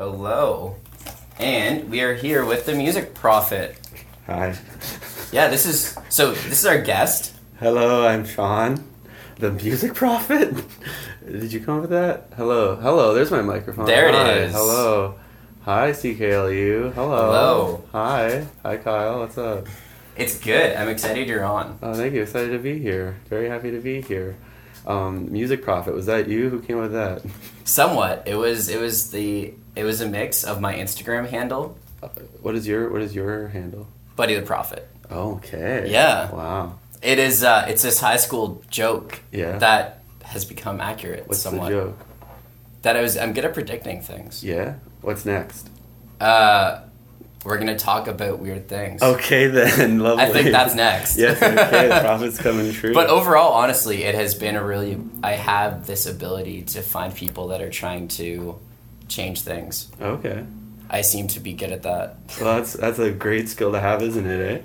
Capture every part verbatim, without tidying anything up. Hello. And we are here with the Music Prophet. Hi. Yeah, this is... So, this is our guest. Hello, I'm Sean. The Music Prophet? Did you come up with that? Hello. Hello, there's my microphone. There it Hi. Is. Hello. Hi, C K L U. Hello. Hello. Hi. Hi, Kyle. What's up? It's good. I'm excited you're on. Oh, thank you. Excited to be here. Very happy to be here. Um, Music Prophet, was that you who came with that? Somewhat. It was it was the it was a mix of my Instagram handle. Uh, what is your what is your handle? Buddy the Prophet. Okay. Yeah. Wow. It is uh, it's this high school joke yeah. that has become accurate What's somewhat. The joke? That I was I'm good at predicting things. Yeah. What's next? Uh We're going to talk about weird things. Okay, then. Lovely. I think that's next. Yes, okay. The prophet's coming true. But overall, honestly, it has been a really... I have this ability to find people that are trying to change things. Okay. I seem to be good at that. Well, that's that's a great skill to have, isn't it, eh?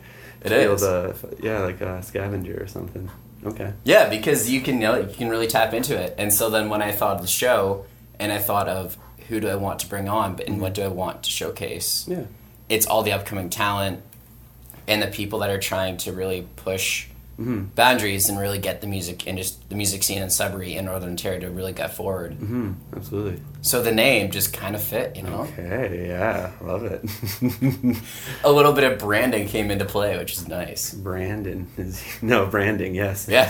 It to is. To, yeah, like a scavenger or something. Okay. Yeah, because you can, you know, you can really tap into it. And so then when I thought of the show, and I thought of who do I want to bring on, and what do I want to showcase... Yeah. It's all the upcoming talent and the people that are trying to really push mm-hmm. boundaries and really get the music and just the music scene in Sudbury and Northern Ontario to really get forward. Mm-hmm. Absolutely. So the name just kind of fit, you know? Okay, yeah, love it. A little bit of branding came into play, which is nice. Brandon is no branding, yes. Yeah.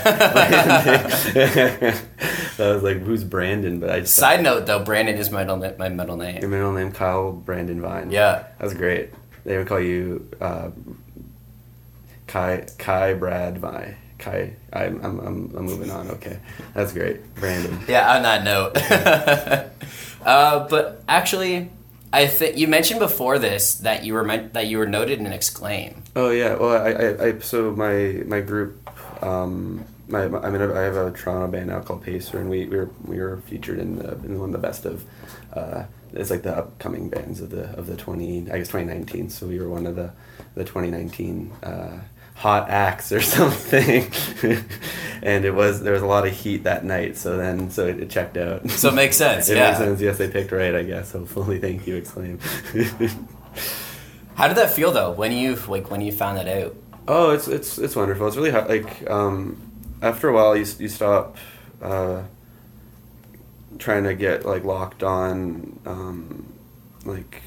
I was like, who's Brandon? But I just side note though, Brandon is my middle, my middle name. Your middle name, Kyle Brandon Vine. Yeah, that's great. They would call you uh, Kai Kai Brad Vine. Kai, I'm I'm I'm moving on. Okay, that's great, Brandon. Yeah, on that note. uh, but actually, I think you mentioned before this that you were meant, that you were noted in Exclaim. Oh yeah, well I I, I so my my group. Um, My, I mean, I have a Toronto band now called Pacer, and we, we were we were featured in the in one of the best of, uh, it's like the upcoming bands of the of the twenty I guess twenty nineteen. So we were one of the the twenty nineteen uh, hot acts or something, and it was there was a lot of heat that night. So then so it, it checked out. So it makes sense. it yeah. makes sense. Yes, they picked right. I guess. Hopefully, thank you, Exclaim. How did that feel though when you like when you found that out? Oh, it's it's it's wonderful. It's really hot, like. Um, After a while, you you stop uh, trying to get like locked on um, like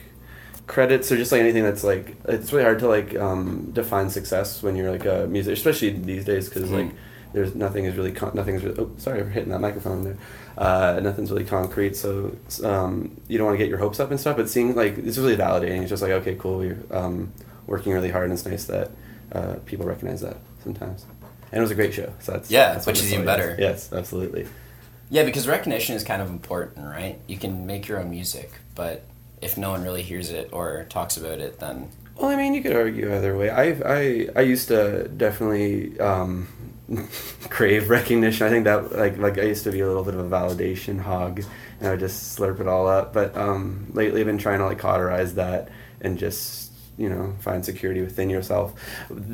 credits or just like anything that's like it's really hard to like um, define success when you're like a music, especially these days because mm-hmm. like there's nothing is really con- nothing's really, oh sorry for hitting that microphone there uh, nothing's really concrete so um, you don't want to get your hopes up and stuff but seeing like it's really validating it's just like okay cool we're um, working really hard and it's nice that uh, people recognize that sometimes. And it was a great show, so that's... Yeah, that's which is even better. Is. Yes, absolutely. Yeah, because recognition is kind of important, right? You can make your own music, but if no one really hears it or talks about it, then... Well, I mean, you could argue either way. I I, I used to definitely um, crave recognition. I think that, like, like I used to be a little bit of a validation hog, and I would just slurp it all up. But um, lately I've been trying to, like, cauterize that and just... You know, find security within yourself.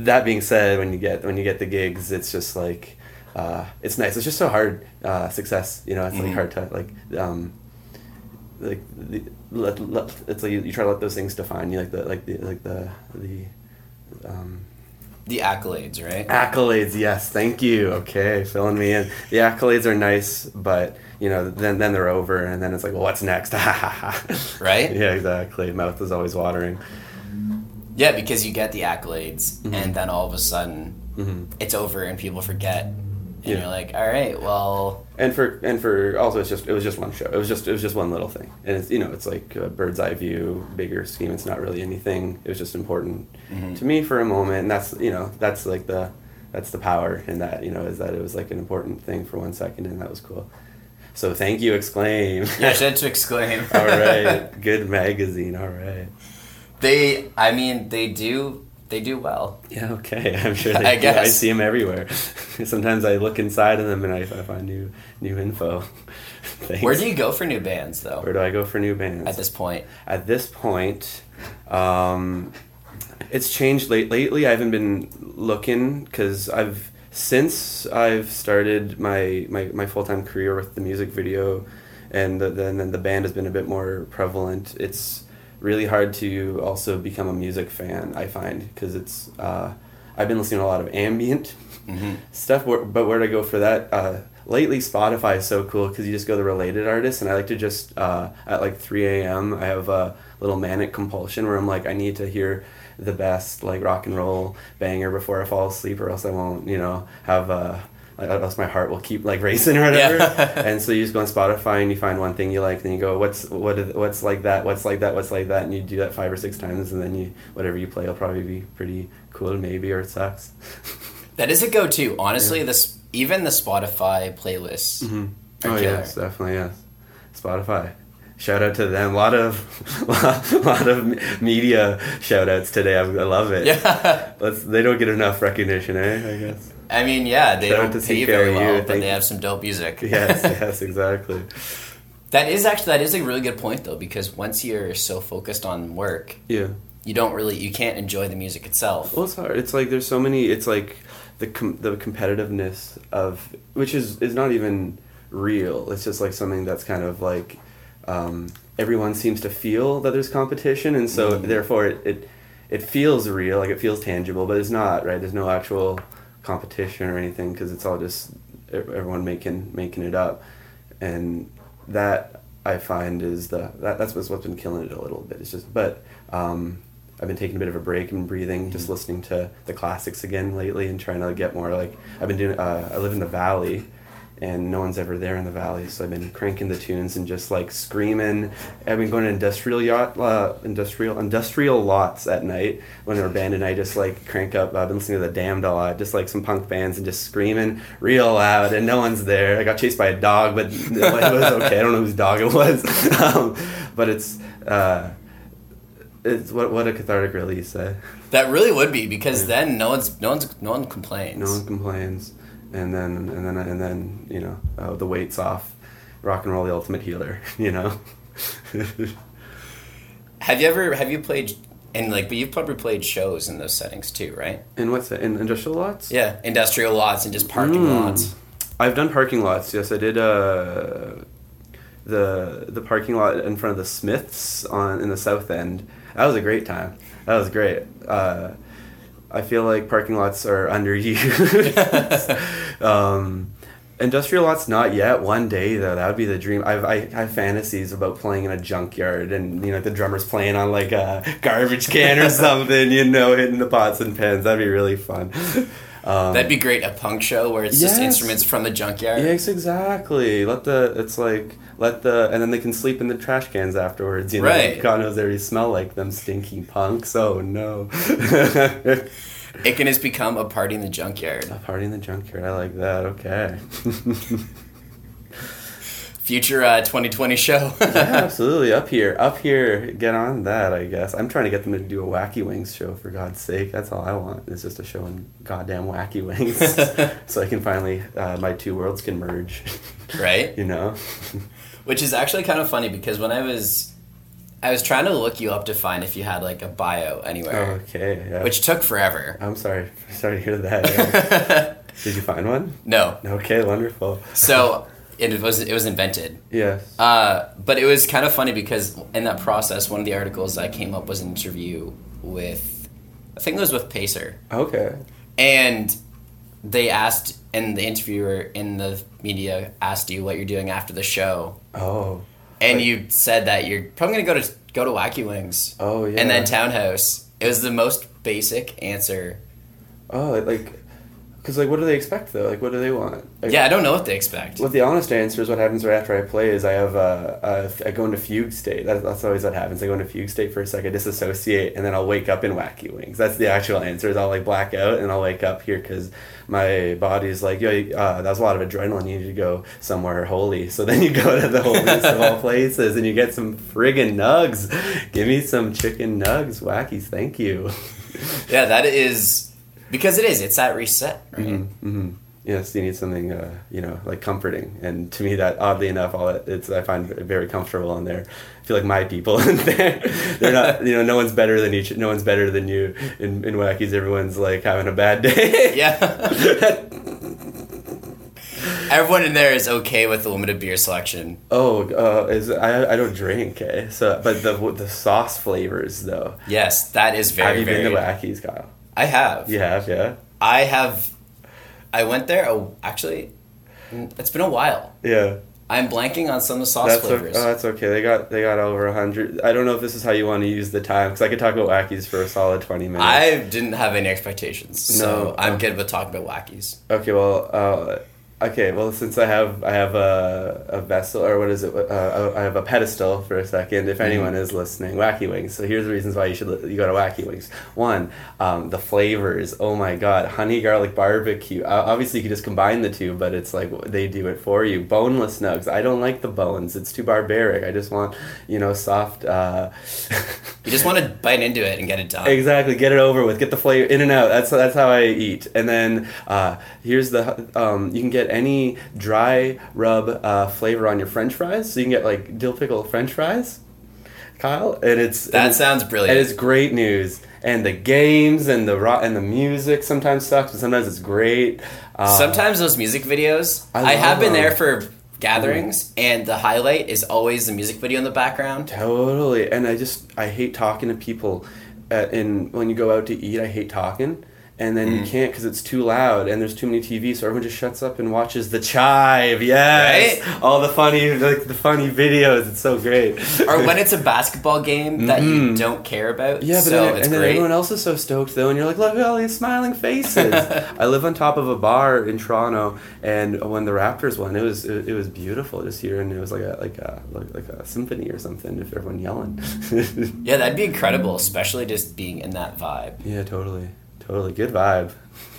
That being said, when you get when you get the gigs, it's just like uh, it's nice. It's just so hard uh, success. You know, it's mm-hmm. like hard to like um, like the, let, let, it's like you, you try to let those things define you, like the like the like the the um, the accolades, right? Accolades, yes. Thank you. Okay, filling me in. The accolades are nice, but you know, then then they're over, and then it's like, well, what's next? Right? Yeah, exactly. Mouth is always watering. Yeah, because you get the accolades, mm-hmm. and then all of a sudden, mm-hmm. it's over, and people forget, and yeah. you're like, "All right, well." And for and for also, it's just it was just one show. It was just it was just one little thing, and it's you know it's like a bird's eye view, bigger scheme. It's not really anything. It was just important mm-hmm. to me for a moment, and that's you know that's like the that's the power in that you know is that it was like an important thing for one second, and that was cool. So thank you, Exclaim. Yeah, shout out to Exclaim. All right, good magazine. All right. They, I mean, they do, they do well. Yeah, okay, I'm sure they I do. Guess. I see them everywhere. Sometimes I look inside of them and I, I find new new info. Where do you go for new bands, though? Where do I go for new bands? At this point. At this point, um, it's changed late, lately. I haven't been looking, because I've, since I've started my, my, my full-time career with the music video and the, the, and then the band has been a bit more prevalent, it's really hard to also become a music fan, I find, because it's uh, I've been listening to a lot of ambient mm-hmm. stuff, but where to go for that? Uh, lately, Spotify is so cool because you just go to related artists, and I like to just uh, at like three a.m. I have a little manic compulsion where I'm like, I need to hear the best like rock and roll banger before I fall asleep, or else I won't, you know, have a like, else my heart will keep like racing or whatever. Yeah. And so you just go on Spotify and you find one thing you like, and you go, what's what is, what's like that, what's like that, what's like that, and you do that five or six times, and then you whatever you play will probably be pretty cool, maybe, or it sucks. That is a go-to, honestly. Yeah. This even the Spotify playlists. Mm-hmm. Oh yes, definitely yes. Spotify. Shout out to them. A lot of, lot, lot of media shout outs today. I, I love it. Yeah. Let's, they don't get enough recognition, eh? I guess. I mean, yeah, they shout don't pay C K L U, very well, but they have some dope music. Yes, yes, exactly. That is actually that is a really good point though, because once you're so focused on work, yeah, you don't really you can't enjoy the music itself. Well, it's hard. It's like there's so many. It's like the com- the competitiveness of which is is not even real. It's just like something that's kind of like. Um, everyone seems to feel that there's competition, and so mm. therefore it, it it feels real, like it feels tangible, but it's not, right? There's no actual competition or anything, because it's all just everyone making making it up, and that I find is the that, that's what's, what's been killing it a little bit. It's just, but um, I've been taking a bit of a break and breathing, mm. just listening to the classics again lately, and trying to get more like I've been doing. Uh, I live in the valley. And no one's ever there in the valley, so I've been cranking the tunes and just like screaming. I've been going to industrial yacht, uh, industrial industrial lots at night when they're abandoned. I just like crank up. I've been listening to The Damned a lot, just like some punk bands, and just screaming real loud. And no one's there. I got chased by a dog, but it was okay. I don't know whose dog it was, um, but it's uh, it's what what a cathartic release. Eh? That really would be, because yeah. then no one's no one's no one complains. No one complains. And then, and then, and then, you know, uh, the weight's off. Rock and roll, the ultimate healer. You know. Have you ever? Have you played? And like, but you've probably played shows in those settings too, right? And what's that? In industrial lots? Yeah, industrial lots and just parking mm. lots. I've done parking lots. Yes, I did. Uh, the the parking lot in front of the Smiths on in the South End. That was a great time. That was great. Uh, I feel like parking lots are underused. um, industrial lots, not yet. One day, though, that would be the dream. I've, I have fantasies about playing in a junkyard, and you know the drummer's playing on like a garbage can or something, you know, hitting the pots and pans. That'd be really fun. Um, That'd be great. A punk show where it's yes. just instruments from the junkyard. Yes, exactly. Let the it's like let the and then they can sleep in the trash cans afterwards. You know, right. God knows they already smell like them stinky punks. Oh no. It can just become a party in the junkyard. A party in the junkyard. I like that. Okay. Future uh, twenty twenty show. Yeah, absolutely. Up here. Up here. Get on that, I guess. I'm trying to get them to do a Wacky Wings show, for God's sake. That's all I want. It's just a show in goddamn Wacky Wings. So I can finally, uh, my two worlds can merge. Right? You know? Which is actually kind of funny, because when I was, I was trying to look you up to find if you had like a bio anywhere. Okay. Yeah. Which took forever. I'm sorry. Sorry to hear that. Yeah. Did you find one? No. Okay, wonderful. So... It was it was invented. Yes. Uh, but it was kind of funny, because in that process, one of the articles that came up was an interview with, I think it was with Pacer. Okay. And they asked, and the interviewer in the media asked you what you're doing after the show. Oh. And like, you said that you're probably going to go to go to Wacky Wings. Oh, yeah. And then Townhouse. It was the most basic answer. Oh, like... Because, like, what do they expect, though? Like, what do they want? Like, yeah, I don't know what they expect. Well, the honest answer is what happens right after I play is I have uh, I go into fugue state. That, that's always what happens. I go into fugue state for a second, disassociate, and then I'll wake up in Wacky Wings. That's the actual answer is I'll, like, black out, and I'll wake up here because my body's like, yo, uh, that was a lot of adrenaline. You need to go somewhere holy. So then you go to the holiest of all places, and you get some friggin' nugs. Give me some chicken nugs, Wackies. Thank you. Yeah, that is... Because it is, it's that reset, right? Mm-hmm, mm-hmm. Yes, you need something, uh, you know, like comforting. And to me, that oddly enough, all that it's I find very comfortable in there. I feel like my people in there, they're not, you know, no one's better than each, no one's better than you. In, in Wackies, everyone's like having a bad day. Yeah. Everyone in there is okay with the limited beer selection. Oh, uh, is I I don't drink, eh? So, but the the sauce flavors though. Yes, that is very. Have you very been to Wacky's, Kyle? I have. You have, yeah. I have. I went there. Oh, actually, it's been a while. Yeah. I'm blanking on some of the sauce that's flavors. O- oh, that's okay. They got they got over one hundred. I don't know if this is how you want to use the time, because I could talk about Wackies for a solid twenty minutes. I didn't have any expectations, no. so I'm good with talking about Wackies. Okay, well, uh, okay, well, since I have I have a, a vessel, or what is it? Uh, I have a pedestal for a second, if anyone mm. is listening. Wacky Wings. So here's the reasons why you should li- you go to Wacky Wings. One, um, the flavors. Oh, my God. Honey garlic barbecue. Uh, obviously, you could just combine the two, but it's like they do it for you. Boneless nugs. I don't like the bones. It's too barbaric. I just want, you know, soft. Uh... You just want to bite into it and get it done. Exactly. Get it over with. Get the flavor in and out. That's that's how I eat. And then uh, here's the, um, you can get any dry rub uh, flavor on your French fries, so you can get like dill pickle French fries, Kyle. And it's that and, sounds brilliant. And it's great news. And the games and the rock and the music sometimes sucks, but sometimes it's great. Uh, sometimes those music videos. I, I have been them. there for gatherings, mm. and the highlight is always the music video in the background. Totally. And I just I hate talking to people, uh, and when you go out to eat, I hate talking. And then mm. you can't because it's too loud and there's too many T Vs, so everyone just shuts up and watches The Chive. Yes, right? All the funny, like the funny videos. It's so great. Or when it's a basketball game that mm-hmm. you don't care about. Yeah, but so then, it's and then great. Everyone else is so stoked though, and you're like, look at all these smiling faces. I live on top of a bar in Toronto, and when the Raptors won, it was it, it was beautiful just here, and it was like a like a like a symphony or something. If everyone yelling. Yeah, that'd be incredible, especially just being in that vibe. Yeah, totally. Totally good vibe,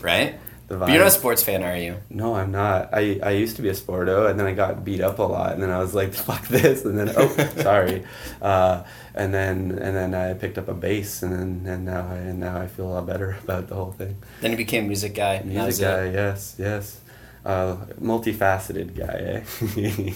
right? The vibe. But you're not a sports fan, are you? No, I'm not. I, I used to be a sporto, and then I got beat up a lot, and then I was like, "Fuck this!" And then oh, sorry, uh, and then and then I picked up a bass, and then and now I and now I feel a lot better about the whole thing. Then you became music guy. Music guy, it. yes, yes, uh, multifaceted guy. Eh?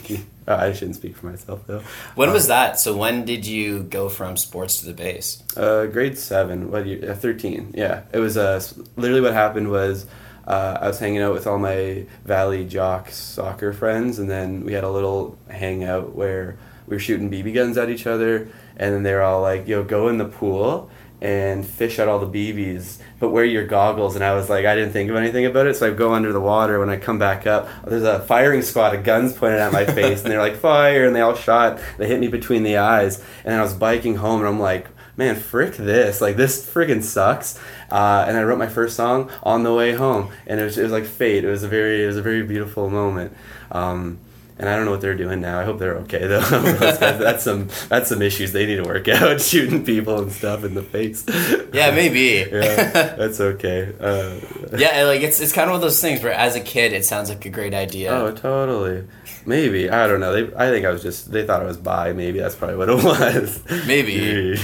Oh, I shouldn't speak for myself though. When um, was that? So when did you go from sports to the bass? Uh, grade seven. What? You, uh, thirteen. Yeah, it was. Uh, literally, what happened was uh, I was hanging out with all my Valley Jock soccer friends, and then we had a little hangout where we were shooting B B guns at each other, and then they were all like, "Yo, go in the pool and fish out all the B Bs, but wear your goggles." And I was like, I didn't think of anything about it, so I go under the water. When I come back up, there's a firing squad of guns pointed at my face, and they're like, fire, and they all shot. They hit me between the eyes, and I was biking home, and I'm like, man, frick this. Like, this friggin' sucks. Uh, and I wrote my first song on the way home, and it was, it was like fate. It was a very, it was a very beautiful moment. Um, And I don't know what they're doing now. I hope they're okay though. that's some that's some issues they need to work out. Shooting people and stuff in the face. Yeah, maybe. Yeah, that's okay. Uh, yeah, like it's it's kind of one of those things where as a kid it sounds like a great idea. Oh, totally. Maybe I don't know. They, I think I was just they thought I was bi. Maybe that's probably what it was. Maybe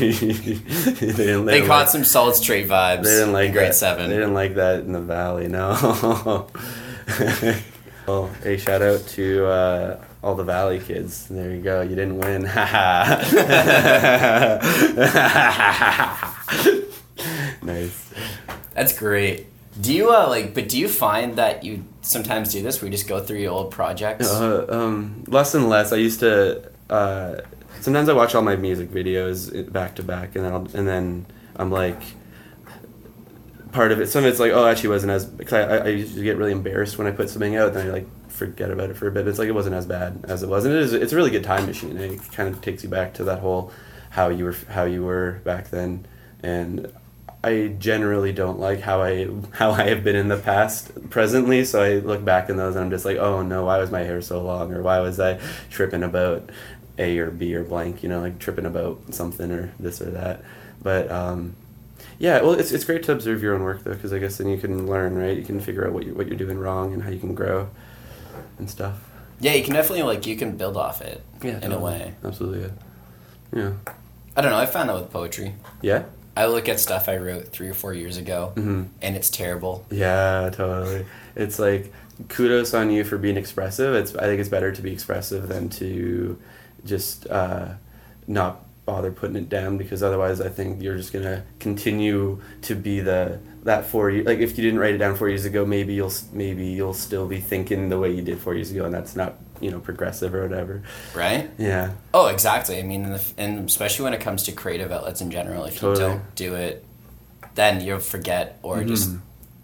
they, they caught like, some solid straight vibes. They didn't like in grade that. seven. They didn't like that in the Valley. No. Well, hey, shout out to uh, all the Valley kids. There you go. You didn't win. Ha ha. Nice. That's great. Do you, uh, like, but do you find that you sometimes do this where you just go through your old projects? Uh, um, less and less. I used to, uh, sometimes I watch all my music videos back to back, and then, I'll, and then I'm like... part of it, some of it's like, oh, actually wasn't as, because I, I used to get really embarrassed when I put something out, then I like forget about it for a bit, but it's like it wasn't as bad as it was, and it is, it's a really good time machine. It kind of takes you back to that whole how you were how you were back then, and I generally don't like how I how I have been in the past presently, so I look back in those and I'm just like, oh no, why was my hair so long, or why was I tripping about A or B or blank, you know, like tripping about something or this or that, but um yeah, well, it's it's great to observe your own work though, because I guess then you can learn, right? You can figure out what you what you're doing wrong and how you can grow, and stuff. Yeah, you can definitely like you can build off it. Yeah, in totally. a way. Absolutely. Yeah. yeah. I don't know. I found that with poetry. Yeah. I look at stuff I wrote three or four years ago, mm-hmm. and it's terrible. Yeah, totally. It's like kudos on you for being expressive. It's I think it's better to be expressive than to just uh, not. bother putting it down, because otherwise I think you're just gonna continue to be the that four years. Like, if you didn't write it down four years ago, maybe you'll maybe you'll still be thinking the way you did four years ago, and that's not, you know, progressive or whatever. Right? Yeah. Oh, exactly. I mean, and, the, and especially when it comes to creative outlets in general, if totally. you don't do it, then you'll forget or mm-hmm. just.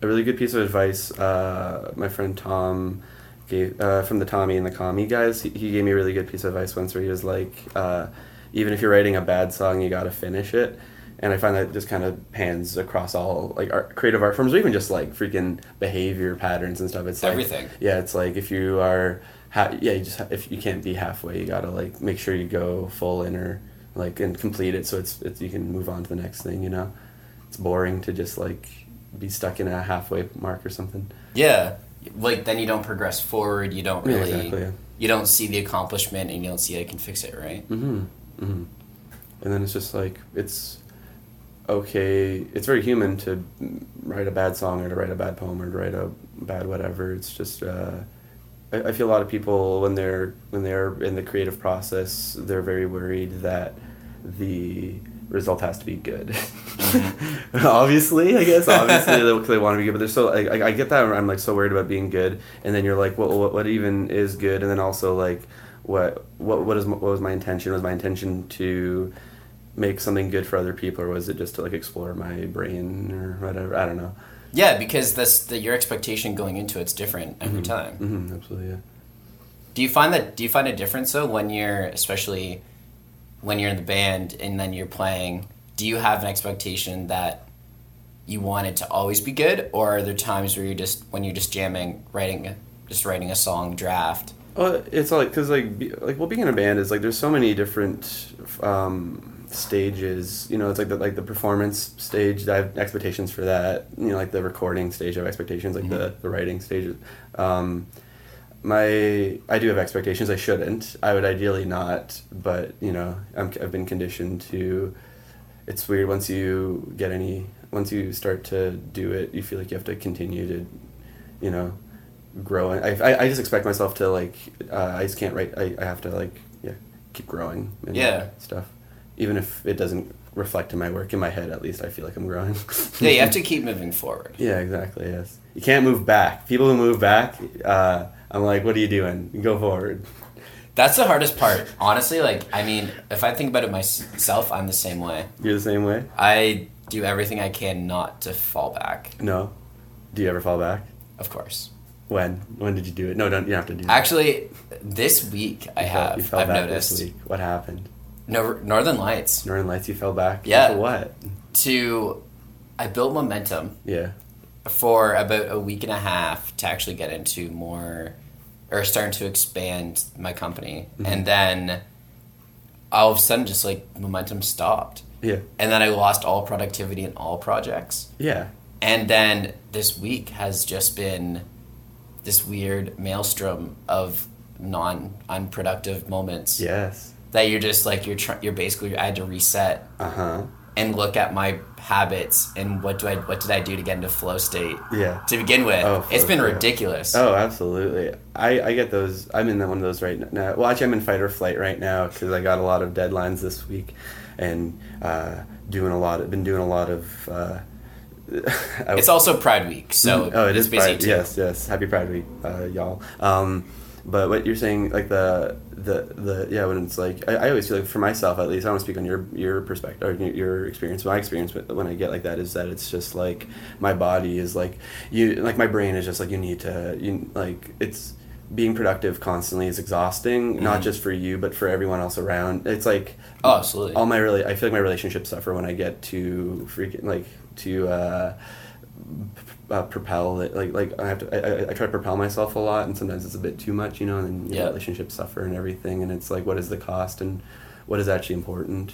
A really good piece of advice, uh, my friend Tom gave uh, from the Tommy and the Commie guys. He, he gave me a really good piece of advice once where he was like, uh, even if you're writing a bad song, you gotta finish it. And I find that just kind of pans across all like art, creative art forms, or even just like freaking behavior patterns and stuff. It's everything. Like, yeah, it's like if you are, ha- yeah, you just if you can't be halfway, you gotta like make sure you go full in or like and complete it, so it's, it's you can move on to the next thing. You know, it's boring to just like be stuck in a halfway mark or something. Yeah, like then you don't progress forward. You don't really, yeah, exactly, yeah. you don't see the accomplishment, and you don't see I can fix it, right? Mm-hmm. Mm-hmm. And then it's just like it's. okay, it's very human to write a bad song or to write a bad poem or to write a bad whatever. It's just uh, I, I feel a lot of people when they're when they're in the creative process, they're very worried that the result has to be good. obviously, I guess obviously they, they want to be good, but they're so like, I, I get that I'm like so worried about being good, and then you're like, well, what what even is good? And then also like, what what what is what was my intention? Was my intention to make something good for other people, or was it just to like explore my brain or whatever? I don't know. Yeah, because that's the, your expectation going into it's different every mm-hmm. time. Mm-hmm, absolutely. Yeah. Do you find that? Do you find a difference though when you're, especially when you're in the band and then you're playing? Do you have an expectation that you want it to always be good, or are there times where you're just when you're just jamming, writing, just writing a song draft? Well, it's like because like be, like well, being in a band is like there's so many different. Um, stages, you know, it's like the, like the performance stage, I have expectations for that, you know, like the recording stage, I have expectations, like mm-hmm. the, the writing stage. Um, my, I do have expectations, I shouldn't, I would ideally not, but, you know, I'm, I've been conditioned to, it's weird, once you get any, once you start to do it, you feel like you have to continue to, you know, grow. I, I, I just expect myself to, like, uh, I just can't write, I, I have to, like, yeah, keep growing and yeah. stuff. Even if it doesn't reflect in my work, in my head, at least I feel like I'm growing. Yeah, you have to keep moving forward. Yeah, exactly, yes. You can't move back. People who move back, uh, I'm like, what are you doing? You go forward. That's the hardest part. Honestly, like, I mean, if I think about it myself, I'm the same way. You're the same way? I do everything I can not to fall back. No? Do you ever fall back? Of course. When? When did you do it? No, don't. You have to do it. Actually, this week I you have. Fell, you fell I've back noticed. This week. What happened? No, Northern Lights. Northern Lights, you fell back. Yeah. For what? To, I built momentum. Yeah. For about a week and a half to actually get into more, or starting to expand my company. Mm-hmm. And then all of a sudden just like momentum stopped. Yeah. And then I lost all productivity in all projects. Yeah. And then this week has just been this weird maelstrom of non-unproductive moments. Yes. That you're just like, you're tr- you're basically, I had to reset uh-huh. and look at my habits and what do I what did I do to get into flow state yeah. to begin with. Oh, it's been sure. ridiculous. Oh, absolutely. I, I get those. I'm in one of those right now. Well, actually, I'm in fight or flight right now because I got a lot of deadlines this week and uh, doing a lot. I've been doing a lot of... Uh, w- it's also Pride Week, so mm-hmm. oh, it is busy Pride. Too. Yes, yes. Happy Pride Week, uh, y'all. Um, but what you're saying, like the... The, the yeah when it's like I, I always feel like for myself at least I don't want to speak on your your perspective or your experience my experience but when I get like that is that it's just like my body is like you like my brain is just like you need to you like it's being productive constantly is exhausting mm-hmm. not just for you but for everyone else around. It's like oh absolutely all my really I feel like my relationships suffer when I get too freaking like to uh Uh, propel it like like I have to I, I, I try to propel myself a lot and sometimes it's a bit too much, you know, and then yeah. relationships suffer and everything, and it's like what is the cost and what is actually important.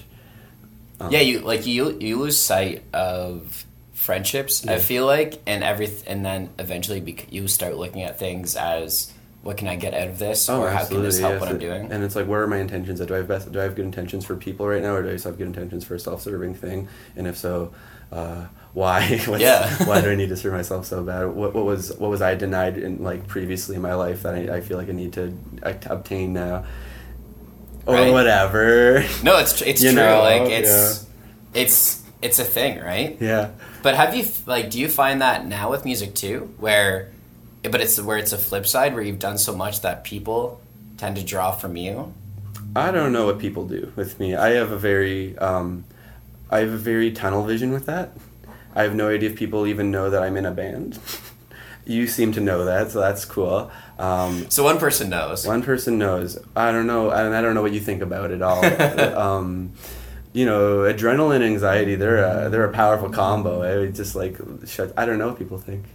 Um, yeah, you like you you lose sight of friendships yeah. I feel like and every and then eventually bec- you start looking at things as what can I get out of this oh, or how can this help yes. what I'm doing, and it's like where are my intentions at? do I have best do I have good intentions for people right now, or do I just have good intentions for a self-serving thing, and if so uh why? Yeah. Why do I need to serve myself so bad? What what was what was I denied in like previously in my life that I, I feel like I need to, I, to obtain now? or right? whatever. No, it's it's you true. Know? Like it's yeah. it's it's a thing, right? Yeah. But have you like do you find that now with music too, where but it's where it's a flip side where you've done so much that people tend to draw from you? I don't know what people do with me. I have a very um, I have a very tunnel vision with that. I have no idea if people even know that I'm in a band. You seem to know that, so that's cool. Um, so one person knows. One person knows. I don't know, and I don't know what you think about it all. um, you know, adrenaline and anxiety—they're a, they're a powerful combo. I would just like shut. I don't know what people think.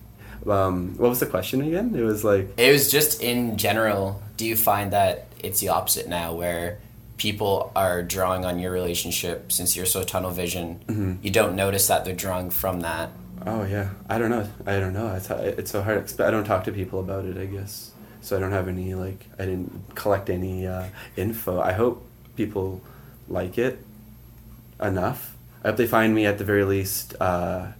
Um, what was the question again? It was like it was just in general. Do you find that it's the opposite now, where people are drawing on your relationship since you're so tunnel vision? Mm-hmm. You don't notice that they're drawing from that. Oh yeah, I don't know. I don't know. It's it's so hard. I don't talk to people about it, I guess. So I don't have any like. I didn't collect any uh, info. I hope people like it enough. I hope they find me at the very least uh,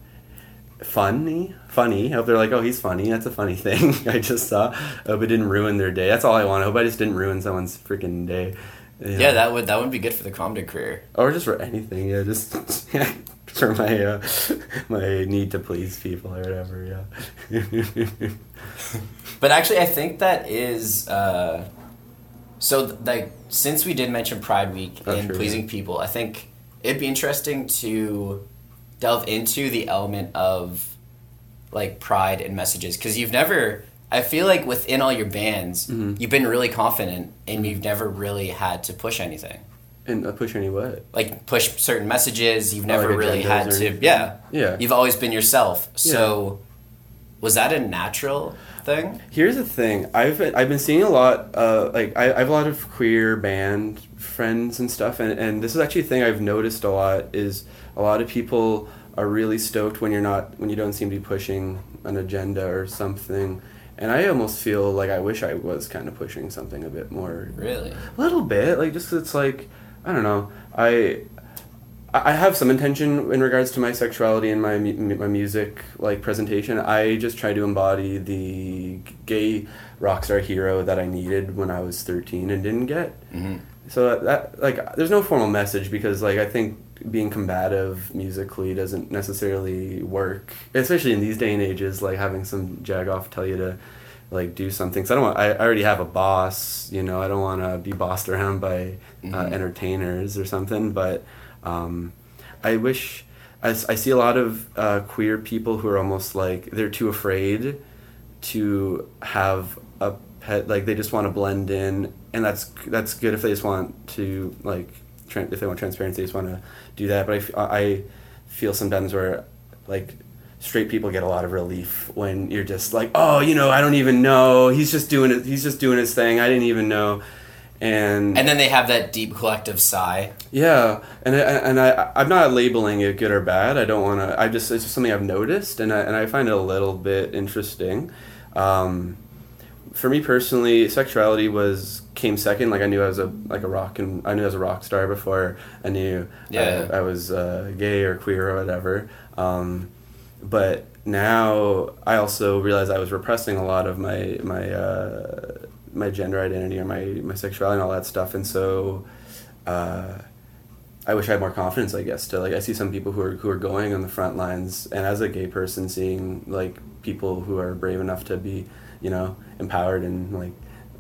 funny. Funny. I hope they're like, oh, he's funny. That's a funny thing I just saw. I hope it didn't ruin their day. That's all I want. I hope I just didn't ruin someone's freaking day. Yeah, yeah that would that would be good for the comedy career. Or just for anything. Yeah, just. Yeah. For my uh, my need to please people or whatever, yeah. But actually, I think that is uh, so. Th- like since we did mention Pride Week oh, and sure, pleasing yeah. people, I think it'd be interesting to delve into the element of like pride and messages because you've never. I feel like within all your bands, mm-hmm. you've been really confident, and you've never really had to push anything. And push any what? Like push certain messages. You've never oh, like really had to. Yeah. Yeah. You've always been yourself. So yeah. was that a natural thing? Here's the thing. I've I've been seeing a lot. Uh, like I, I have a lot of queer band friends and stuff. And, and this is actually a thing I've noticed a lot is a lot of people are really stoked when you're not when you don't seem to be pushing an agenda or something. And I almost feel like I wish I was kind of pushing something a bit more. Really? A little bit. Like just 'cause it's like. I don't know. I I have some intention in regards to my sexuality and my my music like presentation. I just try to embody the gay rock star hero that I needed when I was thirteen and didn't get. Mm-hmm. So that, that like there's no formal message because like I think being combative musically doesn't necessarily work, especially in these day and ages. Like having some jagoff tell you to like do something. So I don't want, I, I already have a boss, you know, I don't want to be bossed around by uh, mm-hmm. entertainers or something, but um, I wish, I, I see a lot of uh, queer people who are almost like, they're too afraid to have a pet, like they just want to blend in, and that's that's good if they just want to, like, tra- if they want transparency, they just want to do that, but I, I feel sometimes where, like, straight people get a lot of relief when you're just like, oh, you know, I don't even know. He's just doing it. He's just doing his thing. I didn't even know. And and then they have that deep collective sigh. Yeah. And I, and I, I'm not labeling it good or bad. I don't want to, I just, it's just something I've noticed and I, and I find it a little bit interesting. Um, for me personally, sexuality was, came second. Like I knew I was a, like a rock and I knew I was a rock star before I knew yeah. I, I was uh, gay or queer or whatever. Um, But now I also realize I was repressing a lot of my my uh, my gender identity or my, my sexuality and all that stuff. And so uh, I wish I had more confidence, I guess, to like I see some people who are who are going on the front lines. And as a gay person, seeing like people who are brave enough to be, you know, empowered and like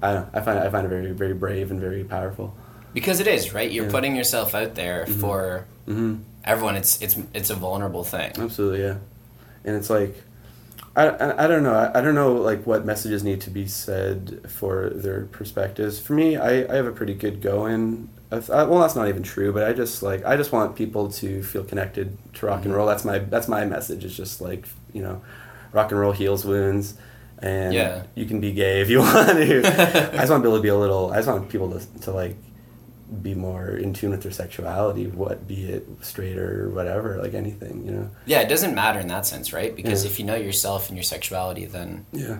I don't, I find I find it very very brave and very powerful. Because it is, right? You're yeah. putting yourself out there mm-hmm. for mm-hmm. everyone. It's it's it's a vulnerable thing. Absolutely, yeah. And it's like, I, I, I don't know. I, I don't know, like, what messages need to be said for their perspectives. For me, I, I have a pretty good go-in. Well, that's not even true, but I just, like, I just want people to feel connected to rock mm-hmm. and roll. That's my that's my message. It's just, like, you know, rock and roll heals wounds. And yeah. you can be gay if you want to. I just want people to be a little, I just want people to, to like, be more in tune with their sexuality, what be it straight or whatever, like anything, you know. Yeah, it doesn't matter in that sense, right? Because yeah. if you know yourself and your sexuality, then yeah,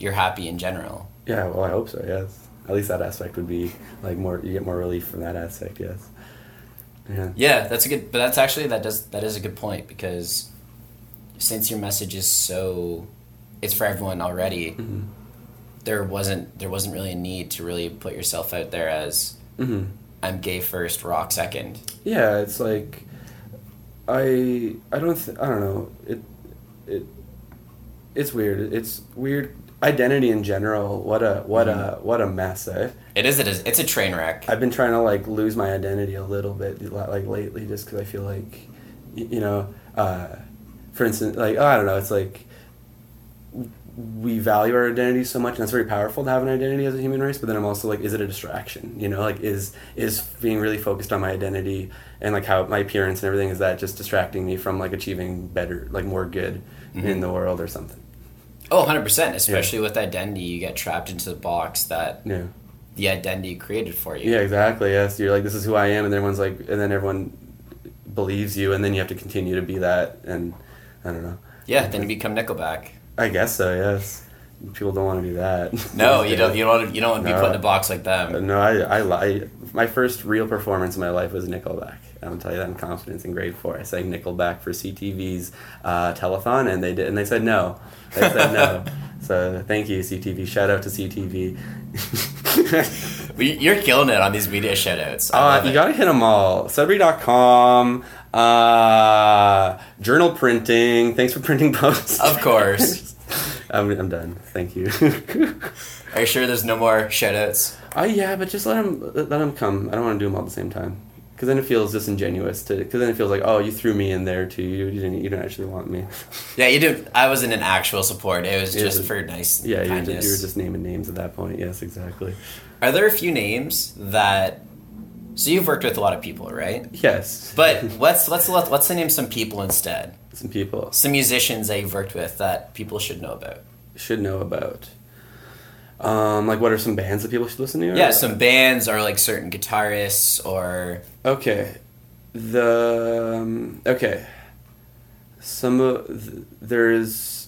you're happy in general. Yeah, well, I hope so. Yes, at least that aspect would be like more. You get more relief from that aspect. Yes. Yeah. Yeah, that's a good. But that's actually that does that is a good point because since your message is so, it's for everyone already. Mm-hmm. There wasn't there wasn't really a need to really put yourself out there as. Mm-hmm. I'm gay first, rock second. Yeah, it's like I I don't th- I don't know it it it's weird. It's weird identity in general. What a what mm-hmm. a what a mess. Eh? It is. It is. It's a train wreck. I've been trying to like lose my identity a little bit like lately, just because I feel like you know, uh, for instance, like oh, I don't know. It's like we value our identity so much, and it's very powerful to have an identity as a human race, but then I'm also like, is it a distraction? You know, like is is being really focused on my identity and like how my appearance and everything, is that just distracting me from like achieving better, like more good mm-hmm. in the world or something? Oh, one hundred percent, especially yeah. with identity, you get trapped into the box that yeah. the identity created for you. Yeah, exactly. Yes, yeah. So you're like, this is who I am, and everyone's like, and then everyone believes you, and then you have to continue to be that, and I don't know. Yeah, then you become Nickelback. I guess so. Yes, people don't want to do that. No, you don't. You don't. Want to, you don't want to no. be put in a box like them. No, I, I, I, my first real performance in my life was Nickelback. I'm gonna tell you that in confidence. In grade four, I sang Nickelback for C T V's uh, telethon, and they did, and they said no. They said no. So thank you, C T V. Shout out to C T V. You're killing it on these media shoutouts. Uh, you it. Gotta hit them all. Sudbury dot com. Uh, journal printing. Thanks for printing posts. Of course. I'm, I'm done. Thank you. Are you sure there's no more shout-outs? Uh, yeah, but just let them, let them come. I don't want to do them all at the same time. Because then it feels disingenuous. Because then it feels like, oh, you threw me in there, too. You, you didn't You didn't actually want me. Yeah, you didn't. I wasn't an actual support. It was just yeah, for nice yeah, kindness. Yeah, you, you were just naming names at that point. Yes, exactly. Are there a few names that... So you've worked with a lot of people, right? Yes. But let's let's let's name some people instead. Some people. Some musicians that you've worked with that people should know about. Should know about. Um, like, what are some bands that people should listen to? Or yeah, what? Some bands or like certain guitarists or. Okay, the um, okay. Some of the, there's.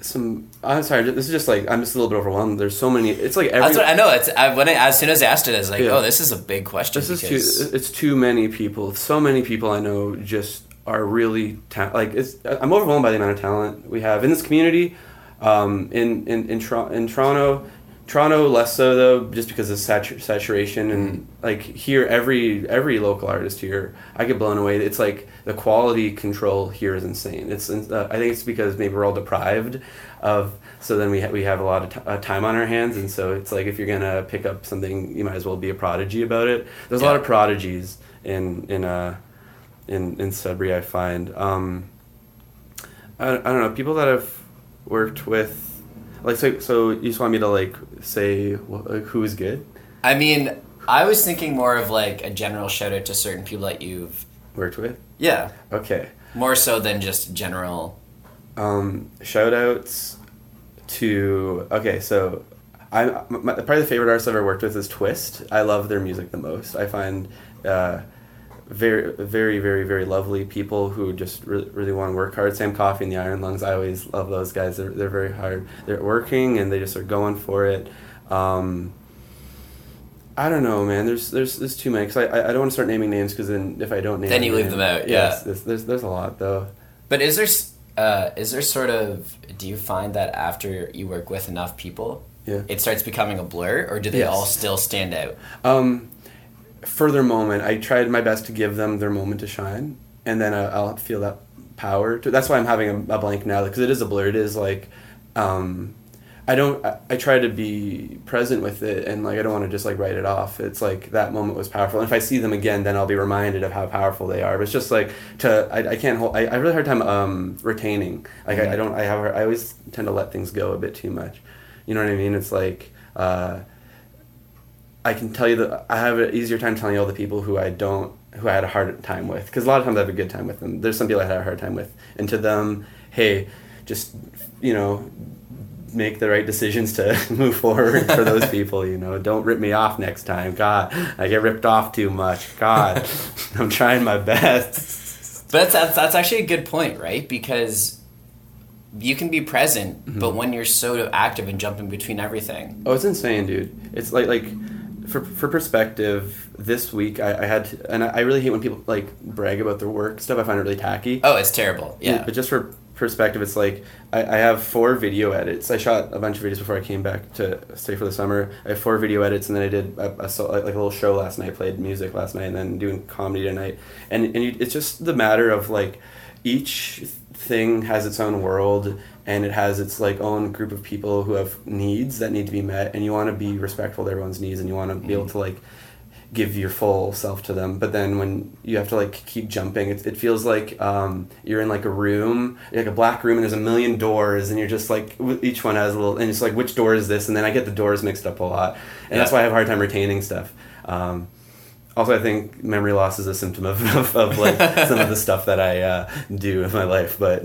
Some I'm sorry. This is just like I'm just a little bit overwhelmed. There's so many. It's like every. That's what I know. It's I, when I, as soon as I asked it, I was like, yeah. "Oh, this is a big question." This is too. It's too many people. So many people I know just are really ta- like. It's, I'm overwhelmed by the amount of talent we have in this community. Um, in in in, Tro- in Toronto, Toronto less so though, just because of satur- saturation and mm-hmm. like here every every local artist here, I get blown away. It's like. The quality control here is insane. It's uh, I think it's because maybe we're all deprived of, so then we ha- we have a lot of t- uh, time on our hands, and so it's like if you're gonna pick up something, you might as well be a prodigy about it. There's yeah. a lot of prodigies in in uh in, in Sudbury, I find. Um, I, I don't know people that I've worked with, like so. So you just want me to like say well, like, who is good? I mean, I was thinking more of like a general shout out to certain people that you've worked with. Yeah. Okay. More so than just general. Um, shout outs to... Okay, so I'm my, probably the favorite artist I've ever worked with is Twist. I love their music the most. I find uh, very, very, very, very lovely people who just re- really want to work hard. Sam Coffey and the Iron Lungs, I always love those guys. They're, they're very hard. They're working and they just are going for it. Um... I don't know, man. There's there's there's too many. Cause I I don't want to start naming names because then if I don't name then you name, leave them out. Yeah. Yes, there's, there's there's a lot though. But is there uh is there sort of do you find that after you work with enough people, yeah. it starts becoming a blur, or do they yes. all still stand out? Um, for their moment, I tried my best to give them their moment to shine, and then uh, I'll feel that power. To, that's why I'm having a, a blank now because it is a blur. It is like. Um, I don't, I, I try to be present with it and like, I don't want to just like write it off. It's like that moment was powerful. And if I see them again, then I'll be reminded of how powerful they are. But it's just like to, I, I can't hold, I, I have a really hard time um, retaining. Like mm-hmm. I, I don't, I have, I always tend to let things go a bit too much. You know what I mean? It's like, uh, I can tell you that I have an easier time telling all the people who I don't, who I had a hard time with. Cause a lot of times I have a good time with them. There's some people I had a hard time with. And to them, hey, just, you know, make the right decisions to move forward for those people, you know. Don't rip me off next time. God, I get ripped off too much. God, I'm trying my best. But that's, that's actually a good point, right? Because you can be present, mm-hmm. but when you're so active and jumping between everything. Oh, it's insane, dude. It's like, like for for perspective, this week I, I had, to, and I really hate when people, like, brag about their work stuff. I find it really tacky. Oh, it's terrible, yeah. But just for perspective, it's like I, I have four video edits. I shot a bunch of videos before I came back to stay for the summer. I have four video edits, and then I did a, a like a little show last night, played music last night, and then doing comedy tonight. And and you, it's just the matter of like each thing has its own world, and it has its like own group of people who have needs that need to be met, and you want to be respectful to everyone's needs, and you want to mm-hmm. be able to like give your full self to them. But then when you have to like keep jumping, it, it feels like um you're in like a room, like a black room, and there's a million doors, and you're just like each one has a little, and it's like, which door is this? And then I get the doors mixed up a lot, and yeah. that's why I have a hard time retaining stuff. Um also, I think memory loss is a symptom of, of, of like some of the stuff that I uh do in my life, but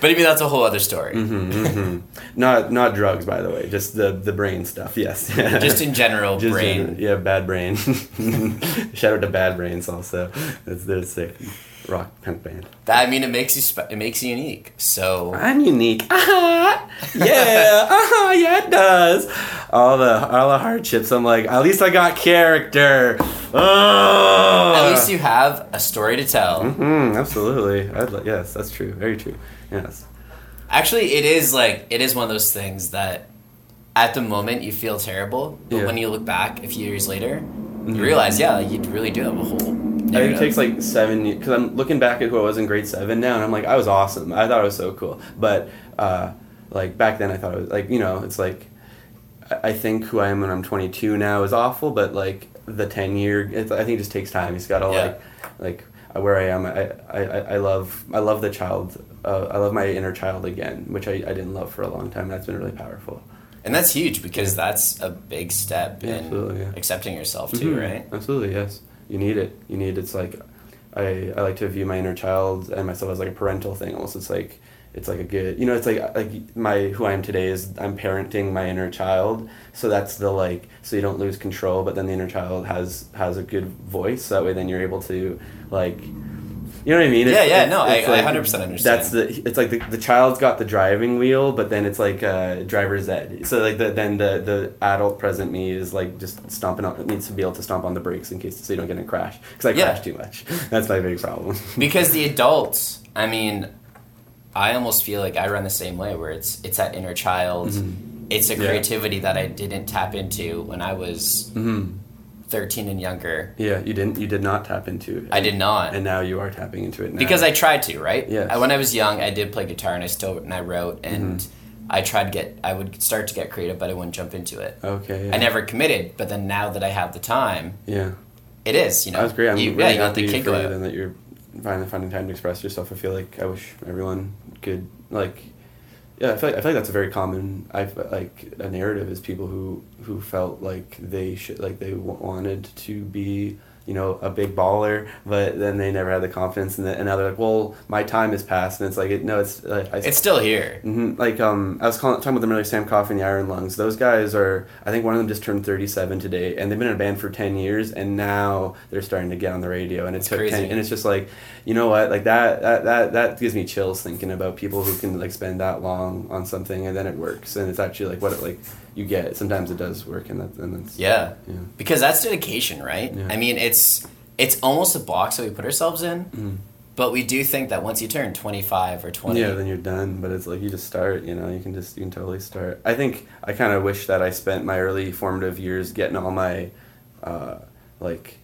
but I mean, that's a whole other story. Mm-hmm, mm-hmm. Not not drugs, by the way. Just the, the brain stuff, yes. Just in general, Just brain. General, yeah, bad brain. Shout out to Bad Brains also. That's, they're sick. Rock punk band. That, I mean, it makes you spe- it makes you unique. So I'm unique. Uh-huh. Yeah. Uh-huh. Yeah, it does. All the all the hardships. I'm like, at least I got character. Oh. At least you have a story to tell. Mm-hmm, absolutely. I'd like, yes, that's true. Very true. Yes. Actually, it is like it is one of those things that at the moment you feel terrible, but yeah. when you look back a few years later, mm-hmm. you realize, yeah, like, you really do have a whole. I think it takes like seven years, because I'm looking back at who I was in grade seven now, and I'm like, I was awesome. I thought I was so cool. But, uh, like, back then I thought it was, like, you know, it's like, I think who I am when I'm twenty-two now is awful, but, like, the ten-year, I think it just takes time. It's got to, yeah. like, like, where I am, I, I, I love I love the child. Uh, I love my inner child again, which I, I didn't love for a long time. That's been really powerful. And that's huge, because yeah. that's a big step yeah, in yeah. accepting yourself, too, mm-hmm. right? Absolutely, yes. You need it. You need it's like, I, I like to view my inner child and myself as like a parental thing. Almost, it's like it's like a good, you know, it's like like my who I am today is I'm parenting my inner child. So that's the like so you don't lose control, but then the inner child has has a good voice. So that way, then you're able to like, you know what I mean? It's, yeah, yeah, it's, no, it's I like, I one hundred percent understand. That's the it's like the, the child's got the driving wheel, but then it's like uh, driver's ed. So like the, then the, the adult present me is like just stomping on. It needs to be able to stomp on the brakes in case so you don't get in a crash, because I yeah. crash too much. That's my big problem. Because the adults, I mean, I almost feel like I run the same way, where it's it's that inner child, mm-hmm. it's a creativity yeah. that I didn't tap into when I was. Mm-hmm. thirteen and younger. Yeah, you didn't. You did not tap into it. I did not. And now you are tapping into it now. Because I tried to, right? Yes. I, when I was young, I did play guitar, and I still and I wrote, and mm-hmm. I tried to get. I would start to get creative, but I wouldn't jump into it. Okay. Yeah. I never committed, but then now that I have the time, yeah, it is. You know, that's great. I'm you, really yeah, you happy the for you, then that you're finally finding time to express yourself. I feel like I wish everyone could like. Yeah, I feel like, I feel like that's a very common, I like a narrative is people who, who felt like they should, like they w- wanted to be, you know, a big baller, but then they never had the confidence, and, the, and now they're like, well, my time has passed, and it's like, it, no, it's like, I, it's still here. Mm-hmm, like um, I was calling, talking about them earlier, Sam Coffey and the Iron Lungs. Those guys are, I think one of them just turned thirty-seven today, and they've been in a band for ten years, and now they're starting to get on the radio, and it's crazy. ten, and it's just like, you know what, like that, that that that gives me chills thinking about people who can like spend that long on something, and then it works, and it's actually like what it like. You get it. Sometimes it does work, and that, and that's yeah. yeah, because that's dedication, right? Yeah. I mean, it's it's almost a box that we put ourselves in, mm. but we do think that once you turn twenty-five or twenty, yeah, then you're done. But it's like you just start, you know, you can just you can totally start. I think I kind of wish that I spent my early formative years getting all my uh, like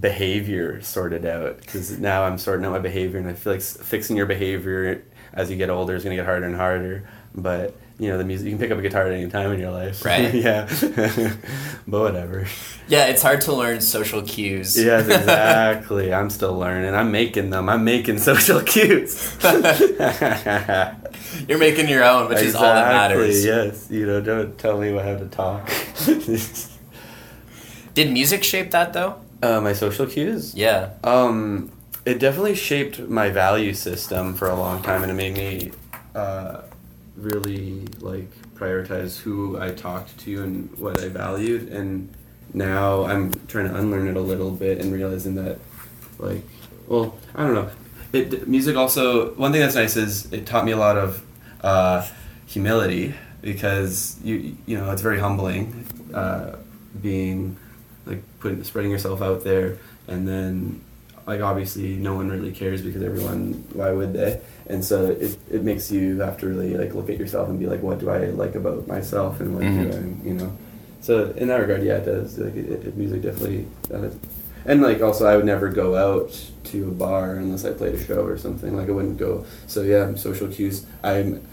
behavior sorted out, because now I'm sorting out my behavior, and I feel like fixing your behavior as you get older is gonna get harder and harder, but. You know, the music, you can pick up a guitar at any time in your life. Right. Yeah. But whatever. Yeah, it's hard to learn social cues. Yes, exactly. I'm still learning. I'm making them. I'm making social cues. You're making your own, which exactly, is all that matters. Yes. You know, don't tell me how to talk. Did music shape that, though? Uh, my social cues? Yeah. Um, it definitely shaped my value system for a long time, and it made me... Uh, really like prioritize who I talked to and what I valued, and now I'm trying to unlearn it a little bit and realizing that like well I don't know it music also one thing that's nice is it taught me a lot of uh humility, because you you know it's very humbling uh being like putting spreading yourself out there, and then like obviously no one really cares because everyone, why would they? And so it it makes you have to really like look at yourself and be like, what do I like about myself, and what mm-hmm. do I, you know? So in that regard, yeah, it does. Like it, it music definitely does. And like also, I would never go out to a bar unless I played a show or something. Like I wouldn't go. So yeah, social cues. I'm.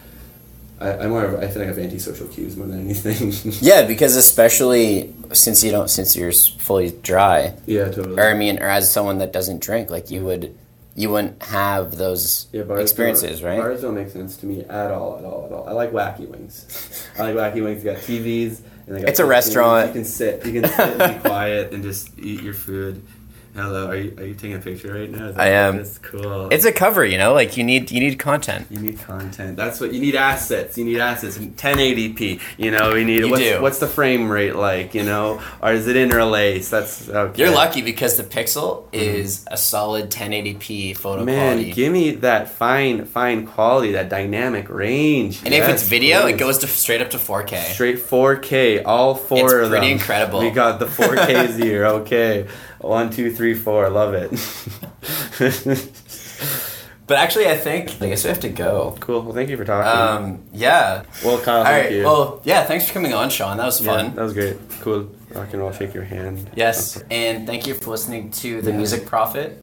I, I'm more of, I think I have anti-social cues more than anything. Yeah, because especially since you don't, since you're fully dry. Yeah, totally. Or I mean, or as someone that doesn't drink, like you would, you wouldn't have those yeah, bars experiences, right? Bars don't make sense to me at all, at all, at all. I like Wacky Wings. I like Wacky Wings. You got T Vs. And they got it's a restaurant. You can sit. You can sit and be quiet and just eat your food. Hello, are you, are you taking a picture right now? I am. That's cool. It's a cover, you know. Like you need, you need content. You need content. That's what you need. Assets. You need assets. ten eighty p. You know, we need. You what's, do. What's the frame rate like? You know, or is it interlaced? That's okay. You're lucky because the Pixel is mm. a solid ten eighty p photo Man, quality. Man, give me that fine, fine quality, that dynamic range. And yes, if it's video, please. It goes to straight up to four K. Straight four K, all four it's of them. It's pretty incredible. We got the four Ks here. Okay. One, two, three, four. I love it. But actually, I think I guess we have to go. Cool. Well, thank you for talking. Um, yeah. Well, Kyle, All thank right. you. Well, yeah, thanks for coming on, Sean. That was fun. Yeah, that was great. Cool. Rock and roll, shake your hand. Yes. And thank you for listening to The yeah. Music Prophet.